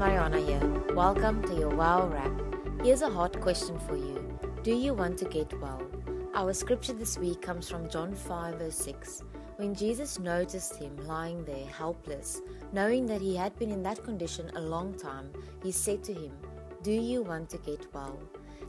Mariana here. Welcome to your Wow Wrap. Here's a hard question for you. Do you want to get well? Our scripture this week comes from John 5 verse 6. When Jesus noticed him lying there helpless, knowing that he had been in that condition a long time, he said to him, "Do you want to get well?"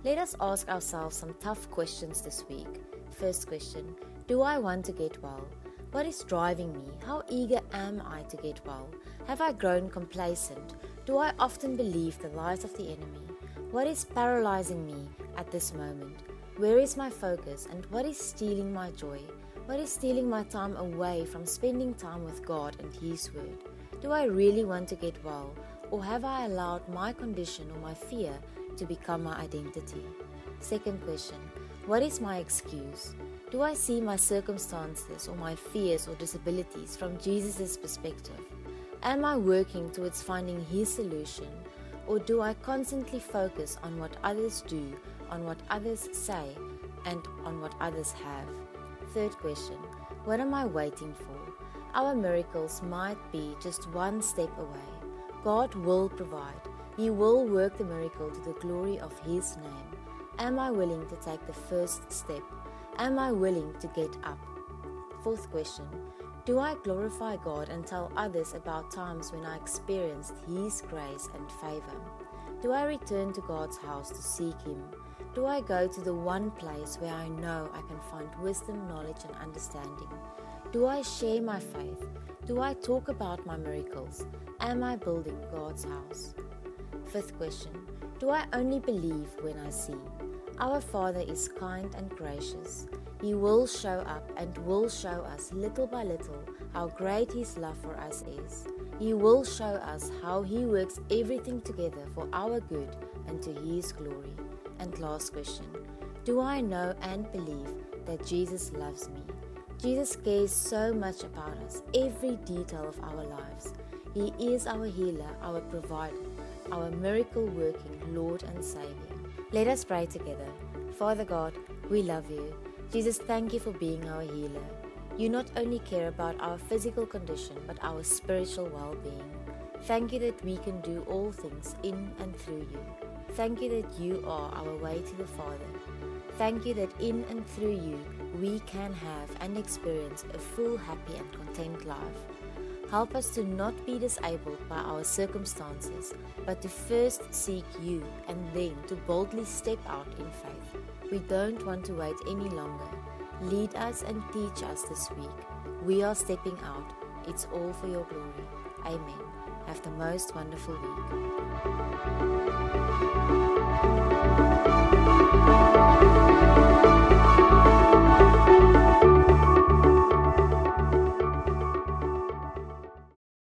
Let us ask ourselves some tough questions this week. First question, do I want to get well? What is driving me? How eager am I to get well? Have I grown complacent? Do I often believe the lies of the enemy? What is paralyzing me at this moment? Where is my focus and what is stealing my joy? What is stealing my time away from spending time with God and His Word? Do I really want to get well, or have I allowed my condition or my fear to become my identity? Second question, what is my excuse? Do I see my circumstances or my fears or disabilities from Jesus' perspective? Am I working towards finding His solution, or do I constantly focus on what others do, on what others say, and on what others have? Third question, what am I waiting for? Our miracles might be just one step away. God will provide. He will work the miracle to the glory of His name. Am I willing to take the first step? Am I willing to get up? Fourth question, do I glorify God and tell others about times when I experienced His grace and favor? Do I return to God's house to seek Him? Do I go to the one place where I know I can find wisdom, knowledge, and understanding? Do I share my faith? Do I talk about my miracles? Am I building God's house? Fifth question, do I only believe when I see? Our Father is kind and gracious. He will show up and will show us little by little how great His love for us is. He will show us how He works everything together for our good and to His glory. And last question, do I know and believe that Jesus loves me? Jesus cares so much about us, every detail of our lives. He is our healer, our provider, our miracle-working Lord and Savior. Let us pray together. Father God, we love You. Jesus, thank You for being our healer. You not only care about our physical condition, but our spiritual well-being. Thank You that we can do all things in and through You. Thank You that You are our way to the Father. Thank You that in and through You, we can have and experience a full, happy and content life. Help us to not be disabled by our circumstances, but to first seek You and then to boldly step out in faith. We don't want to wait any longer. Lead us and teach us this week. We are stepping out. It's all for Your glory. Amen. Have the most wonderful week.